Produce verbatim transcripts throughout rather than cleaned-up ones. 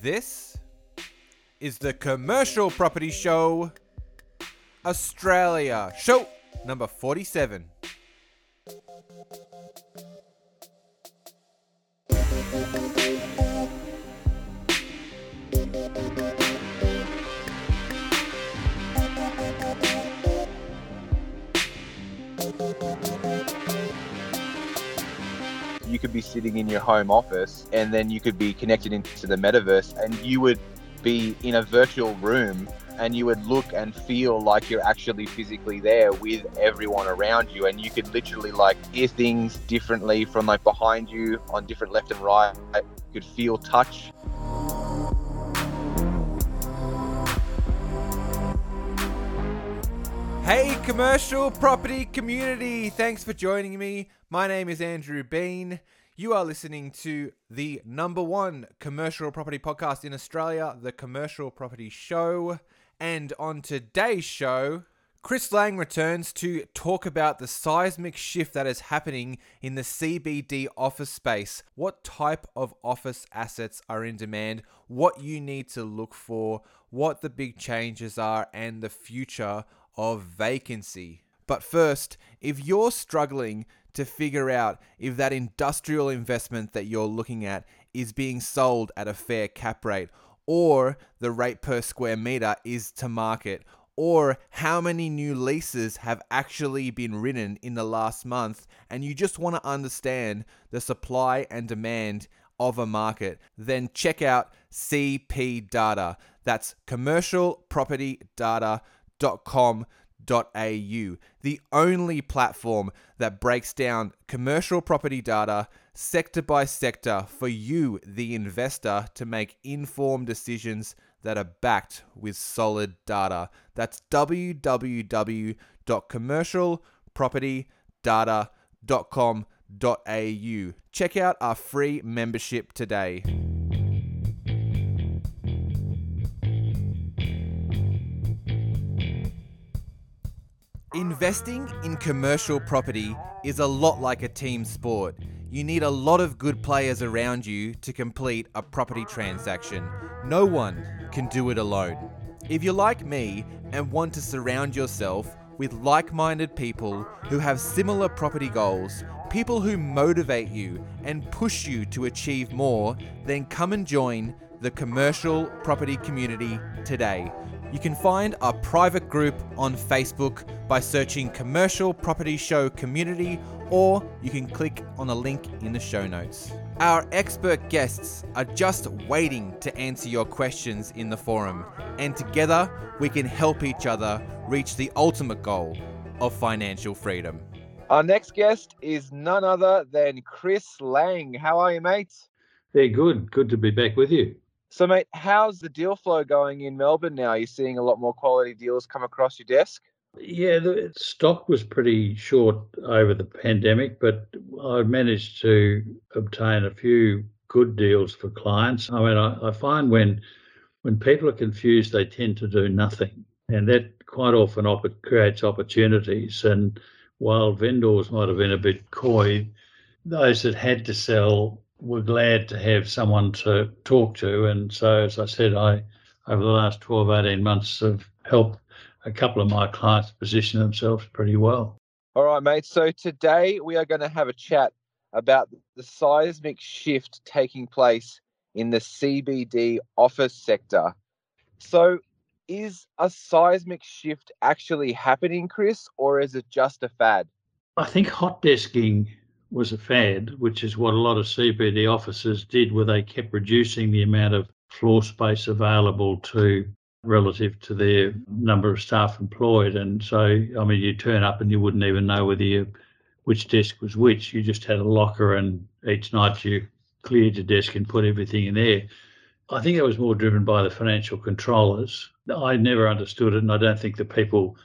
this is the Commercial Property Show Australia, show number forty-seven. You could be sitting in your home office and then you could be connected into the metaverse and you would be in a virtual room and you would look and feel like you're actually physically there with everyone around you, and you could literally like hear things differently from like behind you on different left and right. You could feel touch. Hey commercial property community, thanks for joining me. My name is Andrew Bean. You are listening to the number one commercial property podcast in Australia, the Commercial Property Show. And on today's show, Chris Lang returns to talk about the seismic shift that is happening in the C B D office space. What type of office assets are in demand, what you need to look for, what the big changes are, and the future of vacancy. But first, if you're struggling to figure out if that industrial investment that you're looking at is being sold at a fair cap rate, or the rate per square meter is to market, or how many new leases have actually been written in the last month, and you just want to understand the supply and demand of a market, then check out C P Data. That's commercial property data dot com dot a u, the only platform that breaks down commercial property data sector by sector for you, the investor, to make informed decisions that are backed with solid data. That's w w w dot commercial property data dot com dot a u. Check out our free membership today. Investing in commercial property is a lot like a team sport. You need a lot of good players around you to complete a property transaction. No one can do it alone. If you're like me and want to surround yourself with like-minded people who have similar property goals, people who motivate you and push you to achieve more, then come and join the commercial property community today. You can find our private group on Facebook by searching Commercial Property Show Community, or you can click on a link in the show notes. Our expert guests are just waiting to answer your questions in the forum, and together we can help each other reach the ultimate goal of financial freedom. Our next guest is none other than Chris Lang. How are you, mate? Hey, good. Good to be back with you. So, mate, how's the deal flow going in Melbourne now? Are you seeing a lot more quality deals come across your desk? Yeah, the stock was pretty short over the pandemic, but I managed to obtain a few good deals for clients. I mean, I, I find when when people are confused, they tend to do nothing, and that quite often op- creates opportunities. And while vendors might have been a bit coy, those that had to sell were glad to have someone to talk to. And so, as I said, I over the last twelve, eighteen months have helped a couple of my clients position themselves pretty well. All right, mate. So today we are going to have a chat about the seismic shift taking place in the C B D office sector. So is a seismic shift actually happening, Chris, or is it just a fad? I think hot desking was a fad, which is what a lot of C B D offices did, where they kept reducing the amount of floor space available to relative to their number of staff employed. And so, I mean, you turn up and you wouldn't even know whether you, which desk was which. You just had a locker and each night you cleared your desk and put everything in there. I think that was more driven by the financial controllers. I never understood it, and I don't think the people,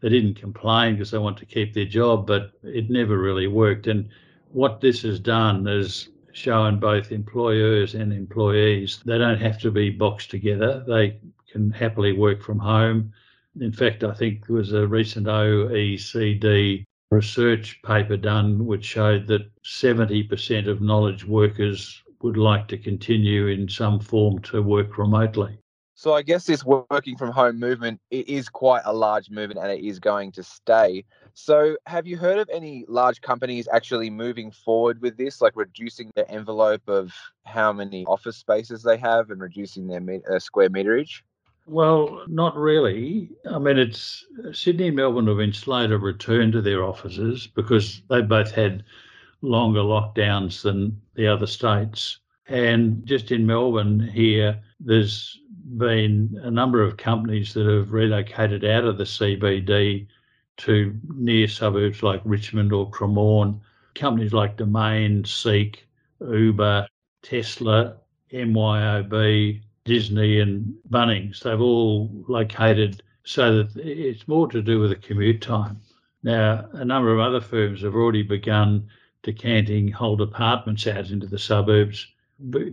they didn't complain because they want to keep their job, but it never really worked. And what this has done is shown both employers and employees, they don't have to be boxed together. They can happily work from home. In fact, I think there was a recent O E C D research paper done which showed that seventy percent of knowledge workers would like to continue in some form to work remotely. So I guess this working from home movement, it is quite a large movement and it is going to stay. So have you heard of any large companies actually moving forward with this, like reducing the envelope of how many office spaces they have and reducing their me- uh, square meterage? Well, not really. I mean, it's Sydney and Melbourne have been slow to return to their offices because they both had longer lockdowns than the other states. And just in Melbourne here, there's been a number of companies that have relocated out of the C B D to near suburbs like Richmond or Cremorne. Companies like Domain, Seek, Uber, Tesla, M Y O B, Disney and Bunnings, they've all located so that it's more to do with the commute time. Now, a number of other firms have already begun decanting whole departments out into the suburbs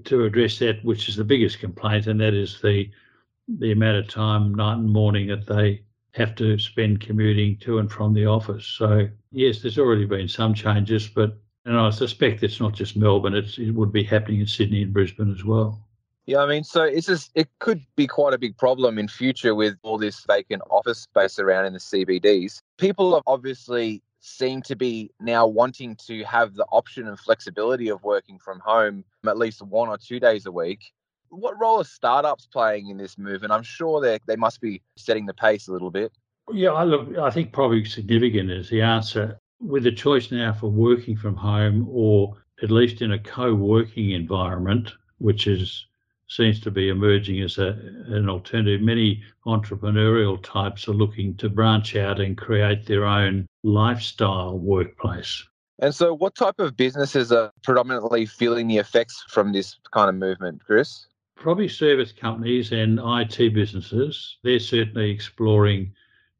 to address that, which is the biggest complaint, and that is the the amount of time, night and morning, that they have to spend commuting to and from the office. So, yes, there's already been some changes, but and I suspect it's not just Melbourne, it's, it would be happening in Sydney and Brisbane as well. Yeah, I mean, so it's just, it could be quite a big problem in future with all this vacant office space around in the C B Ds. People have obviously seem to be now wanting to have the option and flexibility of working from home at least one or two days a week. What role are startups playing in this move? And I'm sure they they must be setting the pace a little bit. Yeah, I look, I think probably significant is the answer. With the choice now for working from home or at least in a co-working environment, which is seems to be emerging as a, an alternative. Many entrepreneurial types are looking to branch out and create their own lifestyle workplace. And so what type of businesses are predominantly feeling the effects from this kind of movement, Chris? Probably service companies and I T businesses. They're certainly exploring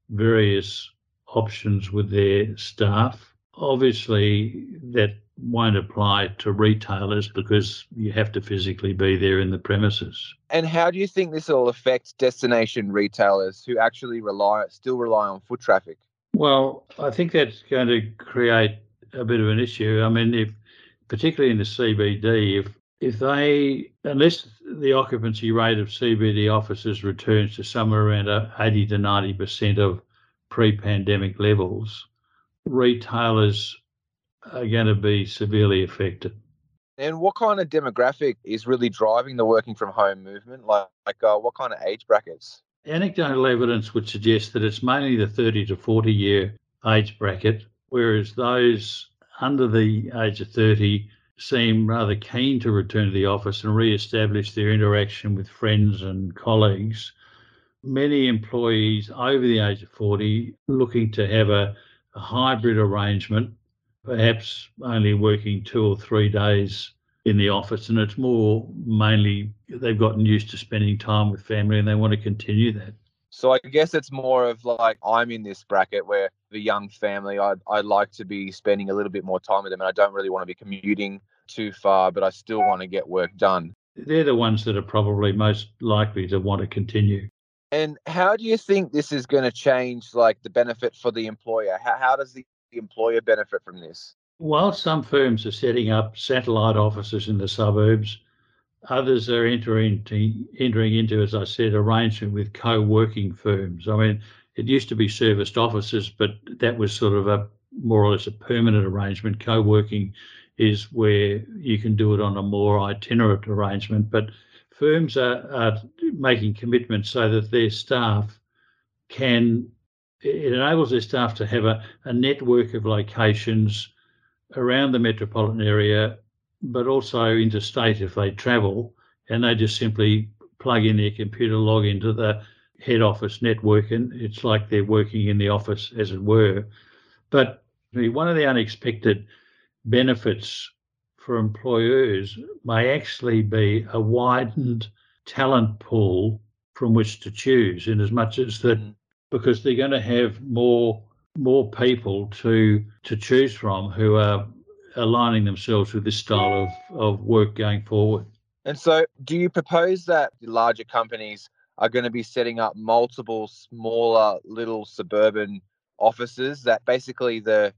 various options with their staff. Obviously, that won't apply to retailers because you have to physically be there in the premises. And how do you think this will affect destination retailers who actually rely, still rely on foot traffic? Well, I think that's going to create a bit of an issue. I mean, if particularly in the C B D, if if they, unless the occupancy rate of C B D offices returns to somewhere around eighty to ninety percent of pre-pandemic levels, retailers are going to be severely affected. And what kind of demographic is really driving the working from home movement? Like, like uh, what kind of age brackets? Anecdotal evidence would suggest that it's mainly the thirty to forty year age bracket, whereas those under the age of thirty seem rather keen to return to the office and re-establish their interaction with friends and colleagues. Many employees over the age of forty looking to have a, a hybrid arrangement, perhaps only working two or three days in the office. And it's more mainly they've gotten used to spending time with family and they want to continue that. So I guess it's more of like I'm in this bracket where the young family, I'd, I'd like to be spending a little bit more time with them and I don't really want to be commuting too far, but I still want to get work done. They're the ones that are probably most likely to want to continue. And how do you think this is going to change like the benefit for the employer? How, how does the The employer benefit from this? While some firms are setting up satellite offices in the suburbs, others are entering to, entering into, as I said, arrangement with co-working firms. I mean, it used to be serviced offices, but that was sort of a more or less a permanent arrangement. Co-working is where you can do it on a more itinerant arrangement, but firms are, are making commitments so that their staff can It enables their staff to have a, a network of locations around the metropolitan area, but also interstate if they travel, and they just simply plug in their computer, log into the head office network, and it's like they're working in the office, as it were. But one of the unexpected benefits for employers may actually be a widened talent pool from which to choose, in as much as that because they're going to have more more people to to choose from who are aligning themselves with this style of, of work going forward. And so do you propose that the larger companies are going to be setting up multiple smaller little suburban offices that basically the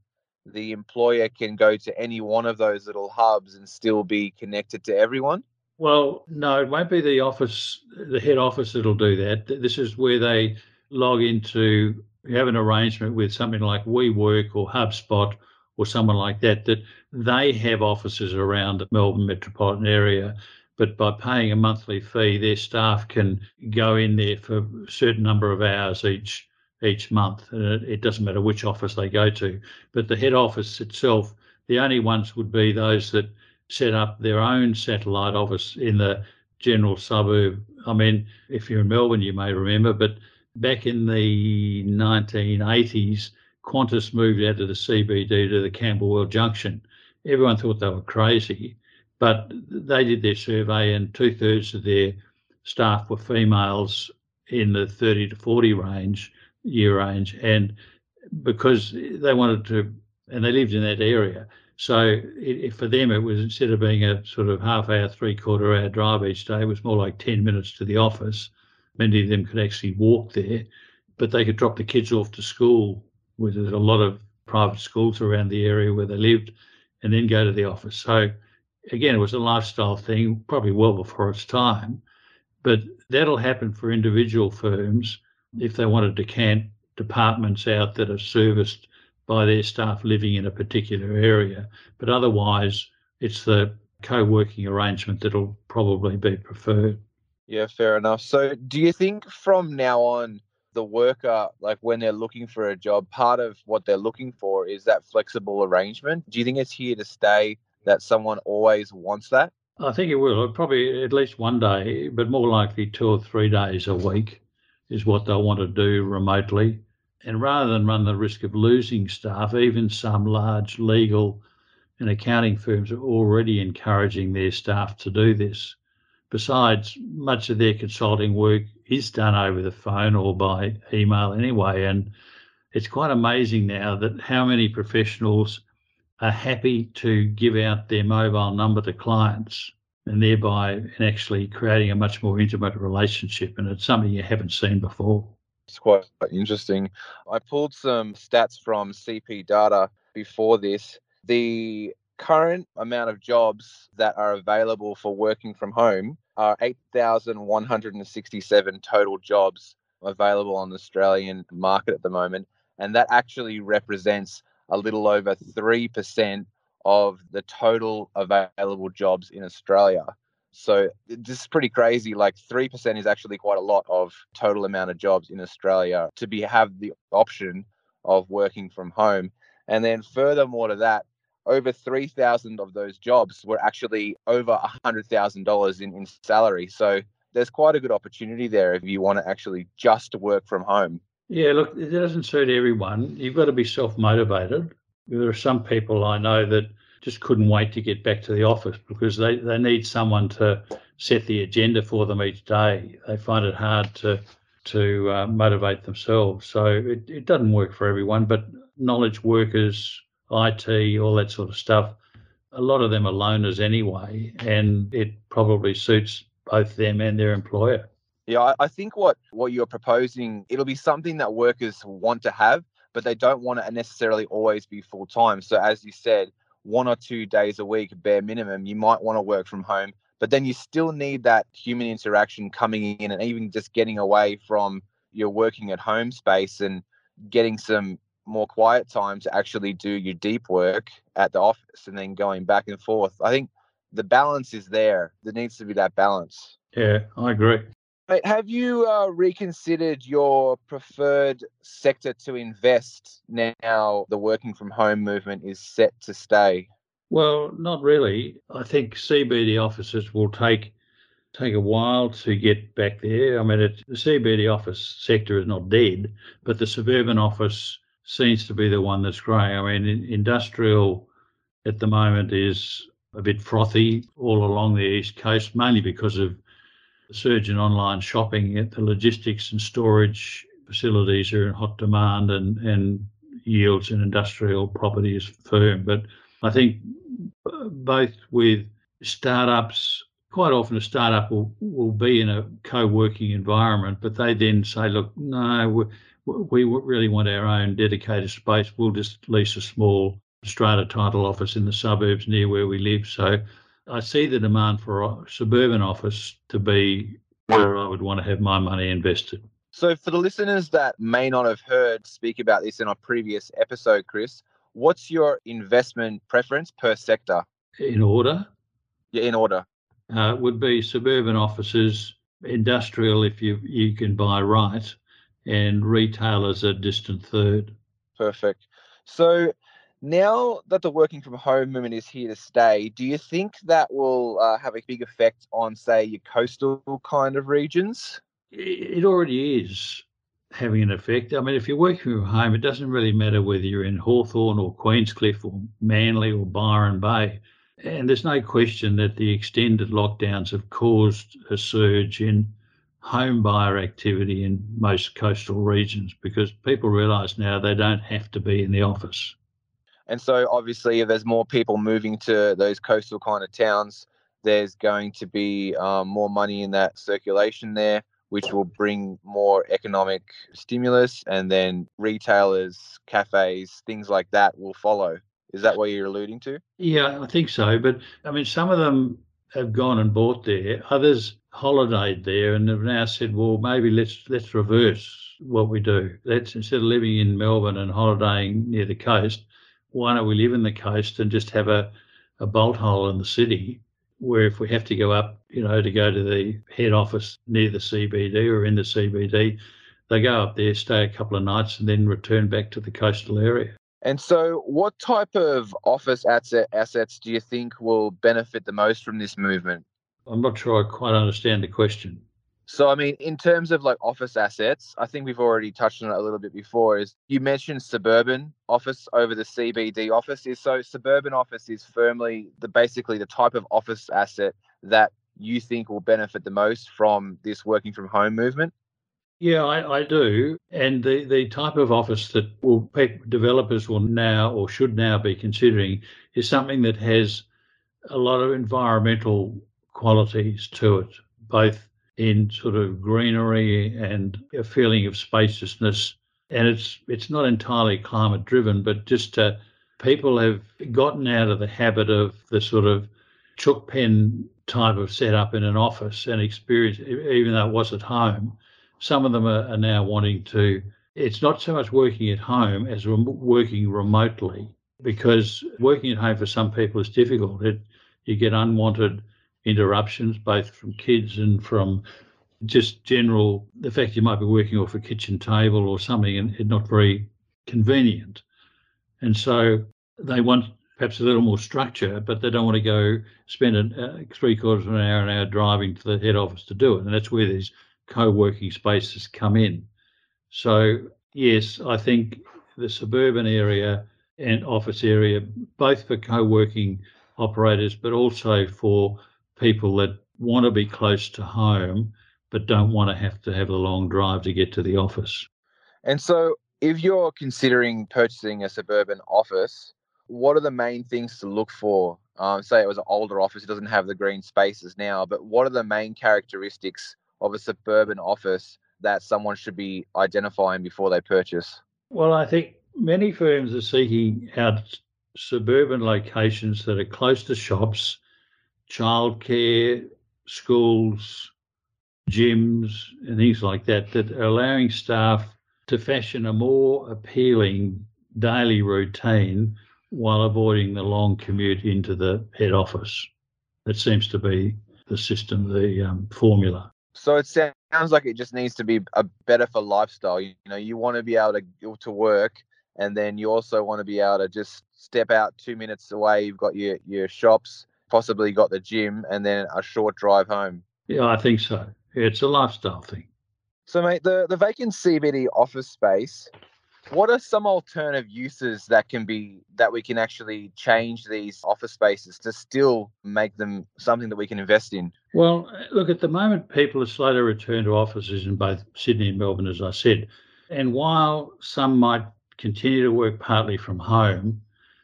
the employer can go to any one of those little hubs and still be connected to everyone? Well, no, it won't be the office, the head office that'll do that. This is where they log into, you have an arrangement with something like WeWork or HubSpot or someone like that, that they have offices around the Melbourne metropolitan area. But by paying a monthly fee, their staff can go in there for a certain number of hours each each month. And it, it doesn't matter which office they go to. But the head office itself, the only ones would be those that set up their own satellite office in the general suburb. I mean, if you're in Melbourne, you may remember, but back in the nineteen eighties, Qantas moved out of the C B D to the Campbell World Junction. Everyone thought they were crazy, but they did their survey and two-thirds of their staff were females in the thirty to forty range, year range, and because they wanted to, and they lived in that area. So it, for them, it was, instead of being a sort of half hour, three-quarter hour drive each day, it was more like ten minutes to the office. Many of them could actually walk there, but they could drop the kids off to school, where there's a lot of private schools around the area where they lived, and then go to the office. So again, it was a lifestyle thing, probably well before its time, but that'll happen for individual firms if they want to decant departments out that are serviced by their staff living in a particular area. But otherwise, it's the co-working arrangement that'll probably be preferred. Yeah, fair enough. So do you think from now on, the worker, like when they're looking for a job, part of what they're looking for is that flexible arrangement? Do you think it's here to stay, that someone always wants that? I think it will. Probably at least one day, but more likely two or three days a week is what they'll want to do remotely. And rather than run the risk of losing staff, even some large legal and accounting firms are already encouraging their staff to do this. Besides, much of their consulting work is done over the phone or by email anyway. And it's quite amazing now that how many professionals are happy to give out their mobile number to clients and thereby actually creating a much more intimate relationship. And it's something you haven't seen before. It's quite interesting. I pulled some stats from C P Data before this. The current amount of jobs that are available for working from home are eight thousand one hundred sixty-seven total jobs available on the Australian market at the moment. And that actually represents a little over three percent of the total available jobs in Australia. So this is pretty crazy. Like three percent is actually quite a lot of total amount of jobs in Australia to be have the option of working from home. And then furthermore to that, over three thousand of those jobs were actually over one hundred thousand dollars in, in salary. So there's quite a good opportunity there if you want to actually just work from home. Yeah, look, it doesn't suit everyone. You've got to be self-motivated. There are some people I know that just couldn't wait to get back to the office because they, they need someone to set the agenda for them each day. They find it hard to to uh, motivate themselves. So it, it doesn't work for everyone, but knowledge workers, I T, all that sort of stuff, a lot of them are loners anyway, and it probably suits both them and their employer. Yeah, I think what, what you're proposing, it'll be something that workers want to have, but they don't want to necessarily always be full-time. So as you said, one or two days a week, bare minimum, you might want to work from home, but then you still need that human interaction coming in and even just getting away from your working at home space and getting some more quiet time to actually do your deep work at the office and then going back and forth. I think the balance is there. There needs to be that balance. Yeah, I agree. Have you uh, reconsidered your preferred sector to invest now the working from home movement is set to stay? Well, not really. I think C B D offices will take take a while to get back there. I mean, it, the C B D office sector is not dead, but the suburban office seems to be the one that's growing. I mean, industrial at the moment is a bit frothy all along the East Coast, mainly because of the surge in online shopping. At the logistics and storage facilities are in hot demand, and, and yields in industrial property is firm. But I think both with startups, quite often a startup will, will be in a co-working environment, but they then say, look, no, we're, we really want our own dedicated space. We'll just lease a small strata title office in the suburbs near where we live. So I see the demand for suburban office to be where I would want to have my money invested. So for the listeners that may not have heard speak about this in our previous episode, Chris, what's your investment preference per sector? In order? Yeah, in order. Uh, would be suburban offices, industrial if you you can buy right, and retail as a distant third. Perfect. So now that the working from home movement is here to stay, do you think that will uh, have a big effect on, say, your coastal kind of regions? It already is having an effect. I mean, if you're working from home, it doesn't really matter whether you're in Hawthorne or Queenscliff or Manly or Byron Bay. And there's no question that the extended lockdowns have caused a surge in home buyer activity in most coastal regions because people realise now they don't have to be in the office. And so obviously if there's more people moving to those coastal kind of towns, there's going to be um, more money in that circulation there, which will bring more economic stimulus, and then retailers, cafes, things like that will follow. Is that what you're alluding to? Yeah, I think so. But, I mean, some of them have gone and bought there. Others holidayed there and have now said, well, maybe let's let's reverse what we do. Let's, instead of living in Melbourne and holidaying near the coast, why don't we live in the coast and just have a, a bolt hole in the city where if we have to go up, you know, to go to the head office near the C B D or in the C B D, they go up there, stay a couple of nights and then return back to the coastal area. And so what type of office asset, assets do you think will benefit the most from this movement? I'm not sure I quite understand the question. So, I mean, in terms of like office assets, I think we've already touched on it a little bit before, is you mentioned suburban office over the C B D office. So suburban office is firmly the basically the type of office asset that you think will benefit the most from this working from home movement? Yeah, I, I do. And the, the type of office that will developers will now or should now be considering is something that has a lot of environmental qualities to it, both in sort of greenery and a feeling of spaciousness. And it's it's not entirely climate driven, but just uh, people have gotten out of the habit of the sort of chook pen type of setup in an office and experience, even though it was at home. Some of them are now wanting to, it's not so much working at home as rem- working remotely, because working at home for some people is difficult. It, you get unwanted interruptions, both from kids and from just general, the fact you might be working off a kitchen table or something and not very convenient. And so they want perhaps a little more structure, but they don't want to go spend an, uh, three quarters of an hour, an hour driving to the head office to do it. And that's where these co-working spaces come in. So, yes, I think the suburban area and office area, both for co-working operators, but also for people that want to be close to home, but don't want to have to have a long drive to get to the office. And so if you're considering purchasing a suburban office, what are the main things to look for? Um, say it was an older office, it doesn't have the green spaces now, but what are the main characteristics of a suburban office that someone should be identifying before they purchase? Well, I think many firms are seeking out suburban locations that are close to shops, childcare, schools, gyms, and things like that, that are allowing staff to fashion a more appealing daily routine while avoiding the long commute into the head office. That seems to be the system, the um, formula. So it sounds like it just needs to be a better for lifestyle. You, you know, you want to be able to go to work, and then you also want to be able to just step out two minutes away. You've got your, your shops, possibly got the gym, and then a short drive home. Yeah, I think so. It's a lifestyle thing. So, mate, the, the vacant C B D office space, what are some alternative uses that can be that we can actually change these office spaces to still make them something that we can invest in? Well, look, at the moment, people are slow to return to offices in both Sydney and Melbourne, as I said. And while some might continue to work partly from home,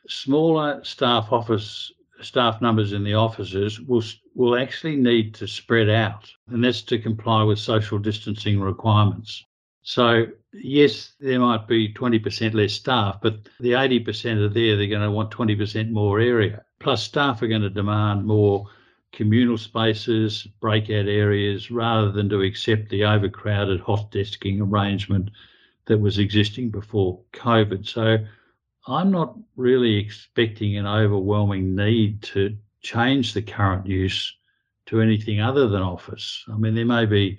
smaller staff office staff numbers in the offices will will actually need to spread out, and that's to comply with social distancing requirements. So yes, there might be twenty percent less staff, but the eighty percent are there, they're going to want twenty percent more area. Plus staff are going to demand more communal spaces, breakout areas, rather than to accept the overcrowded hot desking arrangement that was existing before COVID. So I'm not really expecting an overwhelming need to change the current use to anything other than office. I mean, there may be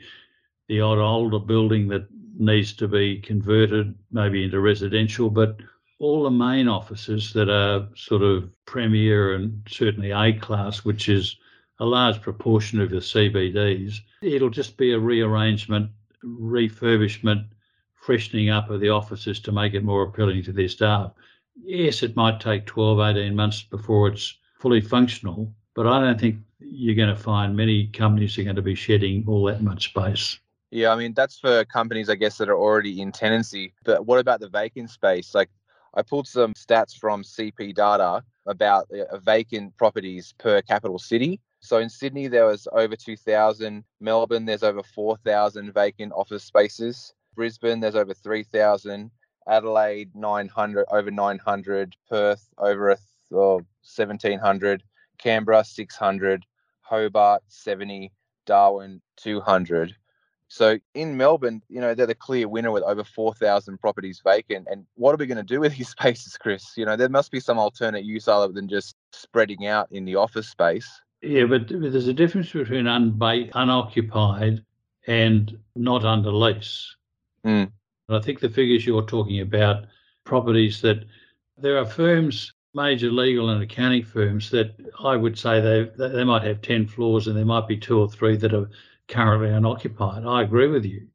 the odd older building that needs to be converted maybe into residential, but all the main offices that are sort of premier and certainly A-class, which is a large proportion of the C B Ds, it'll just be a rearrangement, refurbishment, freshening up of the offices to make it more appealing to their staff. Yes, it might take twelve, eighteen months before it's fully functional, but I don't think you're going to find many companies are going to be shedding all that much space. Yeah, I mean, that's for companies, I guess, that are already in tenancy. But what about the vacant space? Like, I pulled some stats from C P Data about vacant properties per capital city. So in Sydney, there was over two thousand. Melbourne, there's over four thousand vacant office spaces. Brisbane, there's over three thousand. Adelaide, nine hundred, over nine hundred. Perth, over a th- oh, seventeen hundred. Canberra, six hundred. Hobart, seventy. Darwin, two hundred. So in Melbourne, you know, they're the clear winner with over four thousand properties vacant. And what are we going to do with these spaces, Chris? You know, there must be some alternate use other than just spreading out in the office space. Yeah, but there's a difference between un- unoccupied and not under lease. Mm. I think the figures you're talking about, properties that there are firms, major legal and accounting firms, that I would say they they might have ten floors and there might be two or three that are currently unoccupied. I agree with you,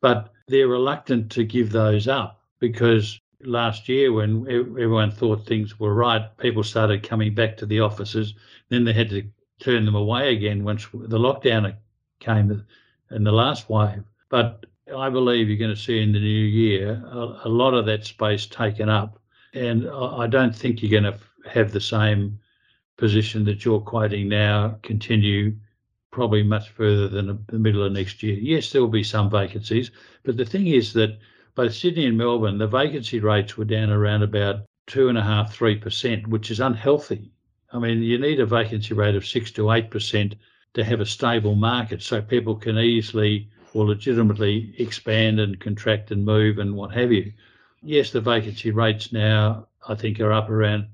but they're reluctant to give those up because last year when everyone thought things were right, people started coming back to the offices. Then they had to turn them away again once the lockdown came in the last wave. But I believe you're going to see in the new year a, a lot of that space taken up, and I don't think you're going to have the same position that you're quoting now continue probably much further than the middle of next year. Yes, there will be some vacancies, but the thing is that both Sydney and Melbourne, the vacancy rates were down around about two and a half, three percent, which is unhealthy. I mean, you need a vacancy rate of six to eight percent to have a stable market so people can easily or legitimately expand and contract and move and what have you. Yes, the vacancy rates now, I think, are up around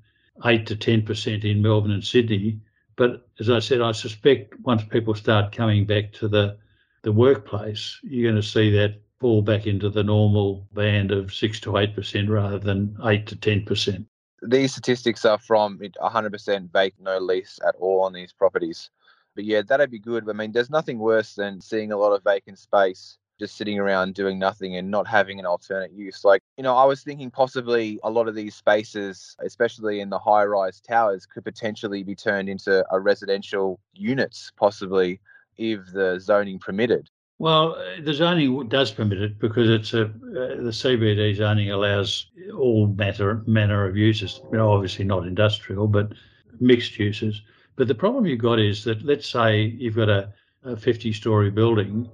eight to ten percent in Melbourne and Sydney. But as I said, I suspect once people start coming back to the, the workplace, you're going to see that fall back into the normal band of six to eight percent rather than eight to ten percent. These statistics are from one hundred percent vacant, no lease at all on these properties. But yeah, that'd be good. I mean, there's nothing worse than seeing a lot of vacant space just sitting around doing nothing and not having an alternate use. Like, you know, I was thinking possibly a lot of these spaces, especially in the high-rise towers, could potentially be turned into a residential units, possibly, if the zoning permitted. Well, the zoning does permit it because it's a uh, the C B D zoning allows all matter, manner of uses, you know, obviously not industrial, but mixed uses. But the problem you've got is that, let's say you've got a, a fifty-storey building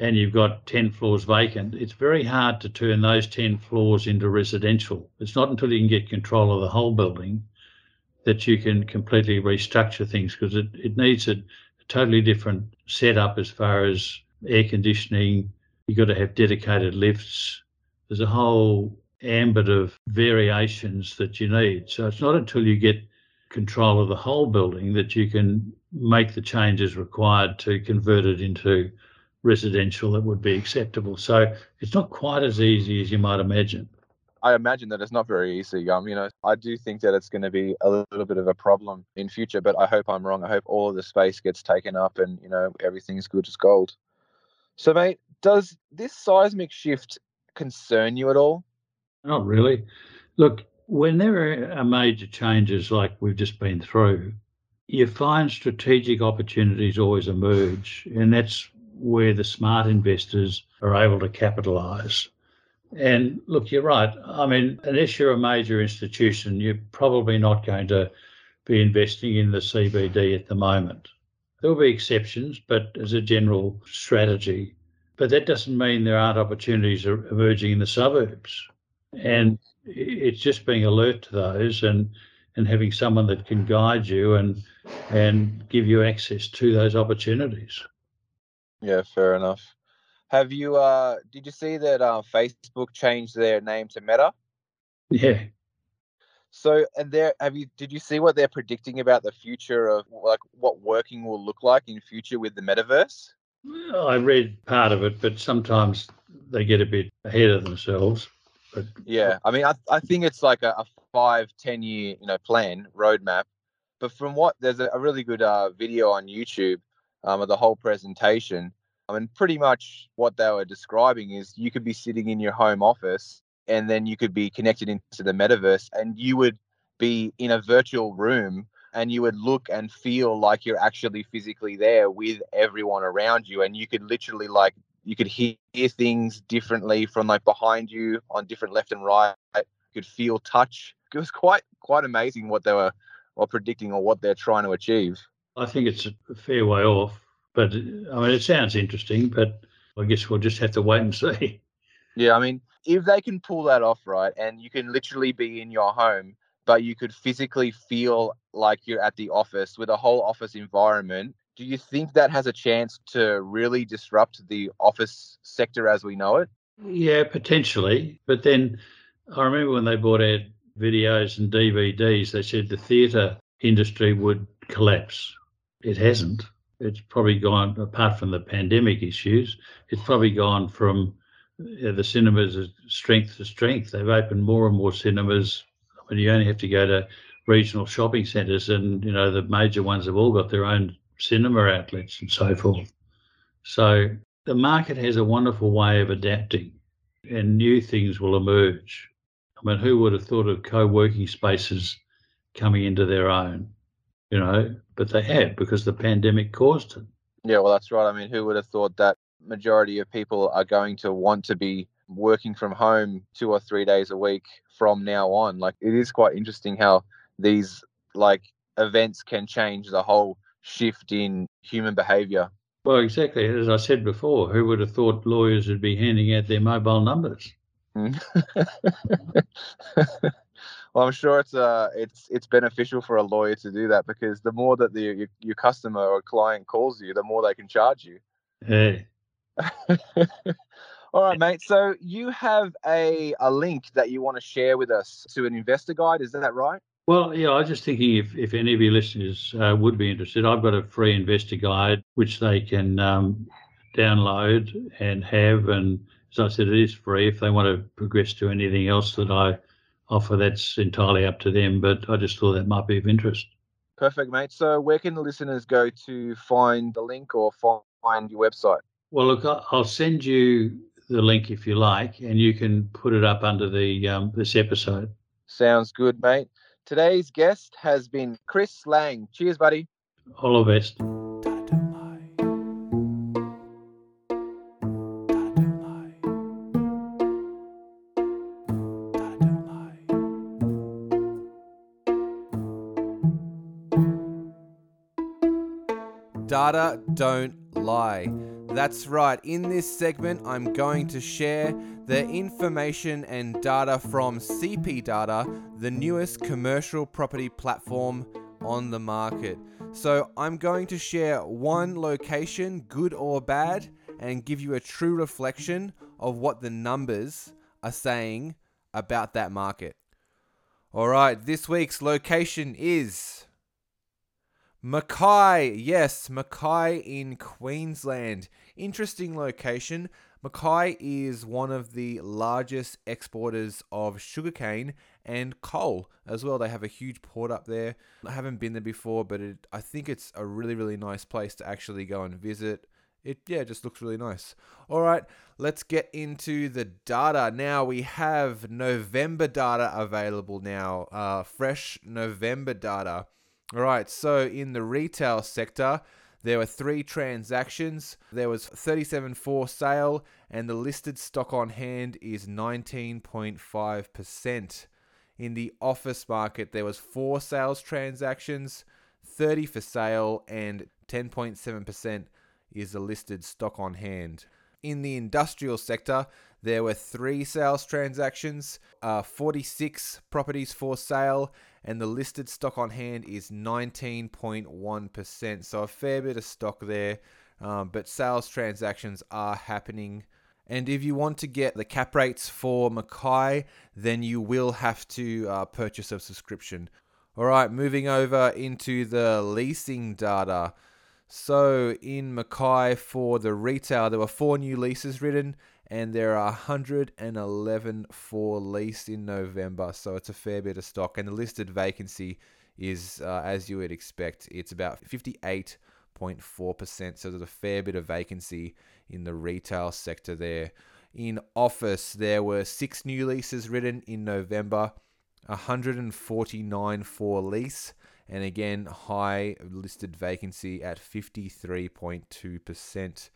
and you've got ten floors vacant, it's very hard to turn those ten floors into residential. It's not until you can get control of the whole building that you can completely restructure things because it, it needs a, a totally different setup as far as air conditioning. You've got to have dedicated lifts. There's a whole ambit of variations that you need. So it's not until you get control of the whole building that you can make the changes required to convert it into residential that would be acceptable. So it's not quite as easy as you might imagine. I imagine that it's not very easy. Um, you know, I do think that it's going to be a little bit of a problem in future, but I hope I'm wrong. I hope all of the space gets taken up and, you know, everything's good as gold. So, mate, does this seismic shift concern you at all? Not really. Look, when there are major changes like we've just been through, you find strategic opportunities always emerge, and that's where the smart investors are able to capitalise. And look, you're right. I mean, unless you're a major institution, you're probably not going to be investing in the C B D at the moment. There'll be exceptions, but as a general strategy, But that doesn't mean there aren't opportunities emerging in the suburbs. And it's just being alert to those and and having someone that can guide you and and give you access to those opportunities. Yeah, fair enough. Have you, uh, did you see that uh, Facebook changed their name to Meta? Yeah. So, and there, have you, did you see what they're predicting about the future of like what working will look like in future with the metaverse? I read part of it, but sometimes they get a bit ahead of themselves. But yeah, I mean, I, I think it's like a, a five, ten year, you know, plan roadmap. But from what, there's a, a really good uh, video on YouTube um, of the whole presentation. I mean, pretty much what they were describing is you could be sitting in your home office and then you could be connected into the metaverse and you would be in a virtual room and you would look and feel like you're actually physically there with everyone around you. And you could literally like, you could hear things differently from like behind you on different left and right. You could feel touch. It was quite, quite amazing what they were or predicting or what they're trying to achieve. I think it's a fair way off, but I mean, it sounds interesting, but I guess we'll just have to wait and see. Yeah. I mean, if they can pull that off, right, and you can literally be in your home, but you could physically feel like you're at the office with a whole office environment, do you think that has a chance to really disrupt the office sector as we know it? Yeah, potentially. But then I remember when they bought out videos and D V Ds, they said the theatre industry would collapse. It hasn't. It's probably gone, apart from the pandemic issues, it's probably gone from the cinemas are strength to strength. They've opened more and more cinemas. I mean, you only have to go to regional shopping centres and, you know, the major ones have all got their own cinema outlets and so forth. So the market has a wonderful way of adapting and new things will emerge. I mean, who would have thought of co-working spaces coming into their own, you know? But they have because the pandemic caused it. Yeah, well, that's right. I mean, who would have thought that majority of people are going to want to be working from home two or three days a week from now on. Like, it is quite interesting how these like events can change the whole shift in human behavior. Well, exactly. As I said before, who would have thought lawyers would be handing out their mobile numbers? Mm. Well, I'm sure it's uh it's it's beneficial for a lawyer to do that because the more that the your, your customer or client calls you, the more they can charge you. Hey. All right, mate. So you have a, a link that you want to share with us to an investor guide. Is that right? Well, yeah, I was just thinking if, if any of your listeners uh, would be interested, I've got a free investor guide, which they can um, download and have. And as I said, it is free. If they want to progress to anything else that I offer, that's entirely up to them. But I just thought that might be of interest. Perfect, mate. So where can the listeners go to find the link or find your website? Well, look, I'll send you the link if you like, and you can put it up under the um, this episode. Sounds good, mate. Today's guest has been Chris Lang. Cheers, buddy. All the best. Data don't lie. That's right. In this segment, I'm going to share the information and data from C P Data, the newest commercial property platform on the market. So I'm going to share one location, good or bad, and give you a true reflection of what the numbers are saying about that market. All right, this week's location is Mackay, yes, Mackay in Queensland. Interesting location. Mackay is one of the largest exporters of sugarcane and coal as well. They have a huge port up there. I haven't been there before, but it, I think it's a really, really nice place to actually go and visit. It, yeah, just looks really nice. All right, let's get into the data. Now we have November data available now, uh, fresh November data. All right, so in the retail sector, there were three transactions. There was thirty-seven for sale, and the listed stock on hand is nineteen point five percent. In the office market, there was four sales transactions, thirty for sale, and ten point seven percent is the listed stock on hand. In the industrial sector, there were three sales transactions, uh, forty-six properties for sale, and the listed stock on hand is nineteen point one percent. So a fair bit of stock there, um, but sales transactions are happening. And if you want to get the cap rates for Mackay, then you will have to uh, purchase a subscription. All right, moving over into the leasing data. So in Mackay for the retail, there were four new leases written and there are one hundred eleven for lease in November. So it's a fair bit of stock. And the listed vacancy is, uh, as you would expect, it's about fifty-eight point four percent. So there's a fair bit of vacancy in the retail sector there. In office, there were six new leases written in November, one hundred forty-nine for lease, and again, high listed vacancy at fifty-three point two percent.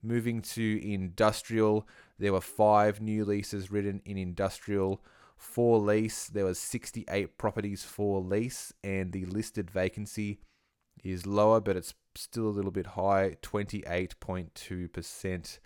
Moving to industrial, there were five new leases written in industrial. For lease, there was sixty-eight properties for lease, and the listed vacancy is lower, but it's still a little bit high, twenty-eight point two percent.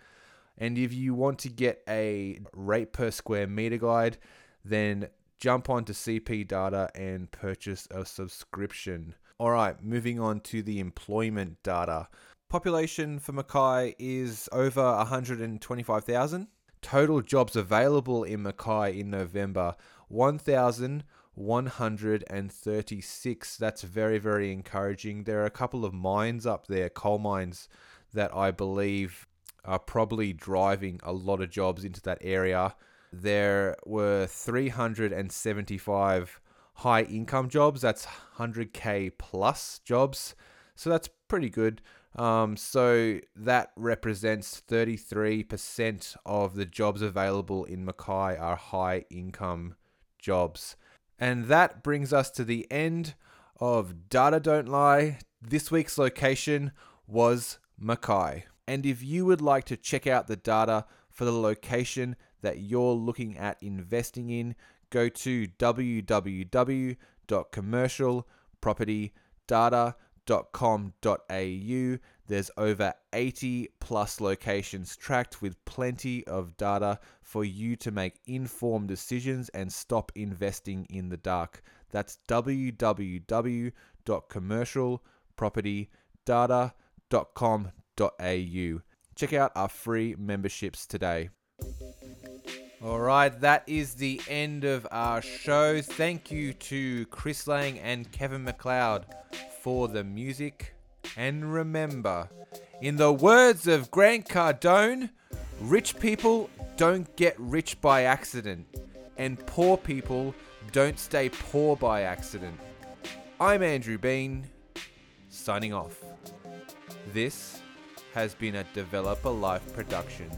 And if you want to get a rate per square meter guide, then jump on to C P Data and purchase a subscription. All right, moving on to the employment data. Population for Mackay is over one hundred twenty-five thousand. Total jobs available in Mackay in November, one thousand one hundred thirty-six. That's very, very encouraging. There are a couple of mines up there, coal mines, that I believe are probably driving a lot of jobs into that area. There were three hundred seventy-five high income jobs. That's one hundred K plus jobs. So that's pretty good. Um, so that represents thirty-three percent of the jobs available in Mackay are high income jobs. And that brings us to the end of Data Don't Lie. This week's location was Mackay. And if you would like to check out the data for the location that you're looking at investing in, go to w w w dot commercial property data dot com dot a u. There's over eighty plus locations tracked with plenty of data for you to make informed decisions and stop investing in the dark. That's w w w dot commercial property data dot com dot a u. Check out our free memberships today. All right, that is the end of our show. Thank you to Chris Lang and Kevin MacLeod for the music. And remember, in the words of Grant Cardone, rich people don't get rich by accident, and poor people don't stay poor by accident. I'm Andrew Bean, signing off. This has been a Developer Life production.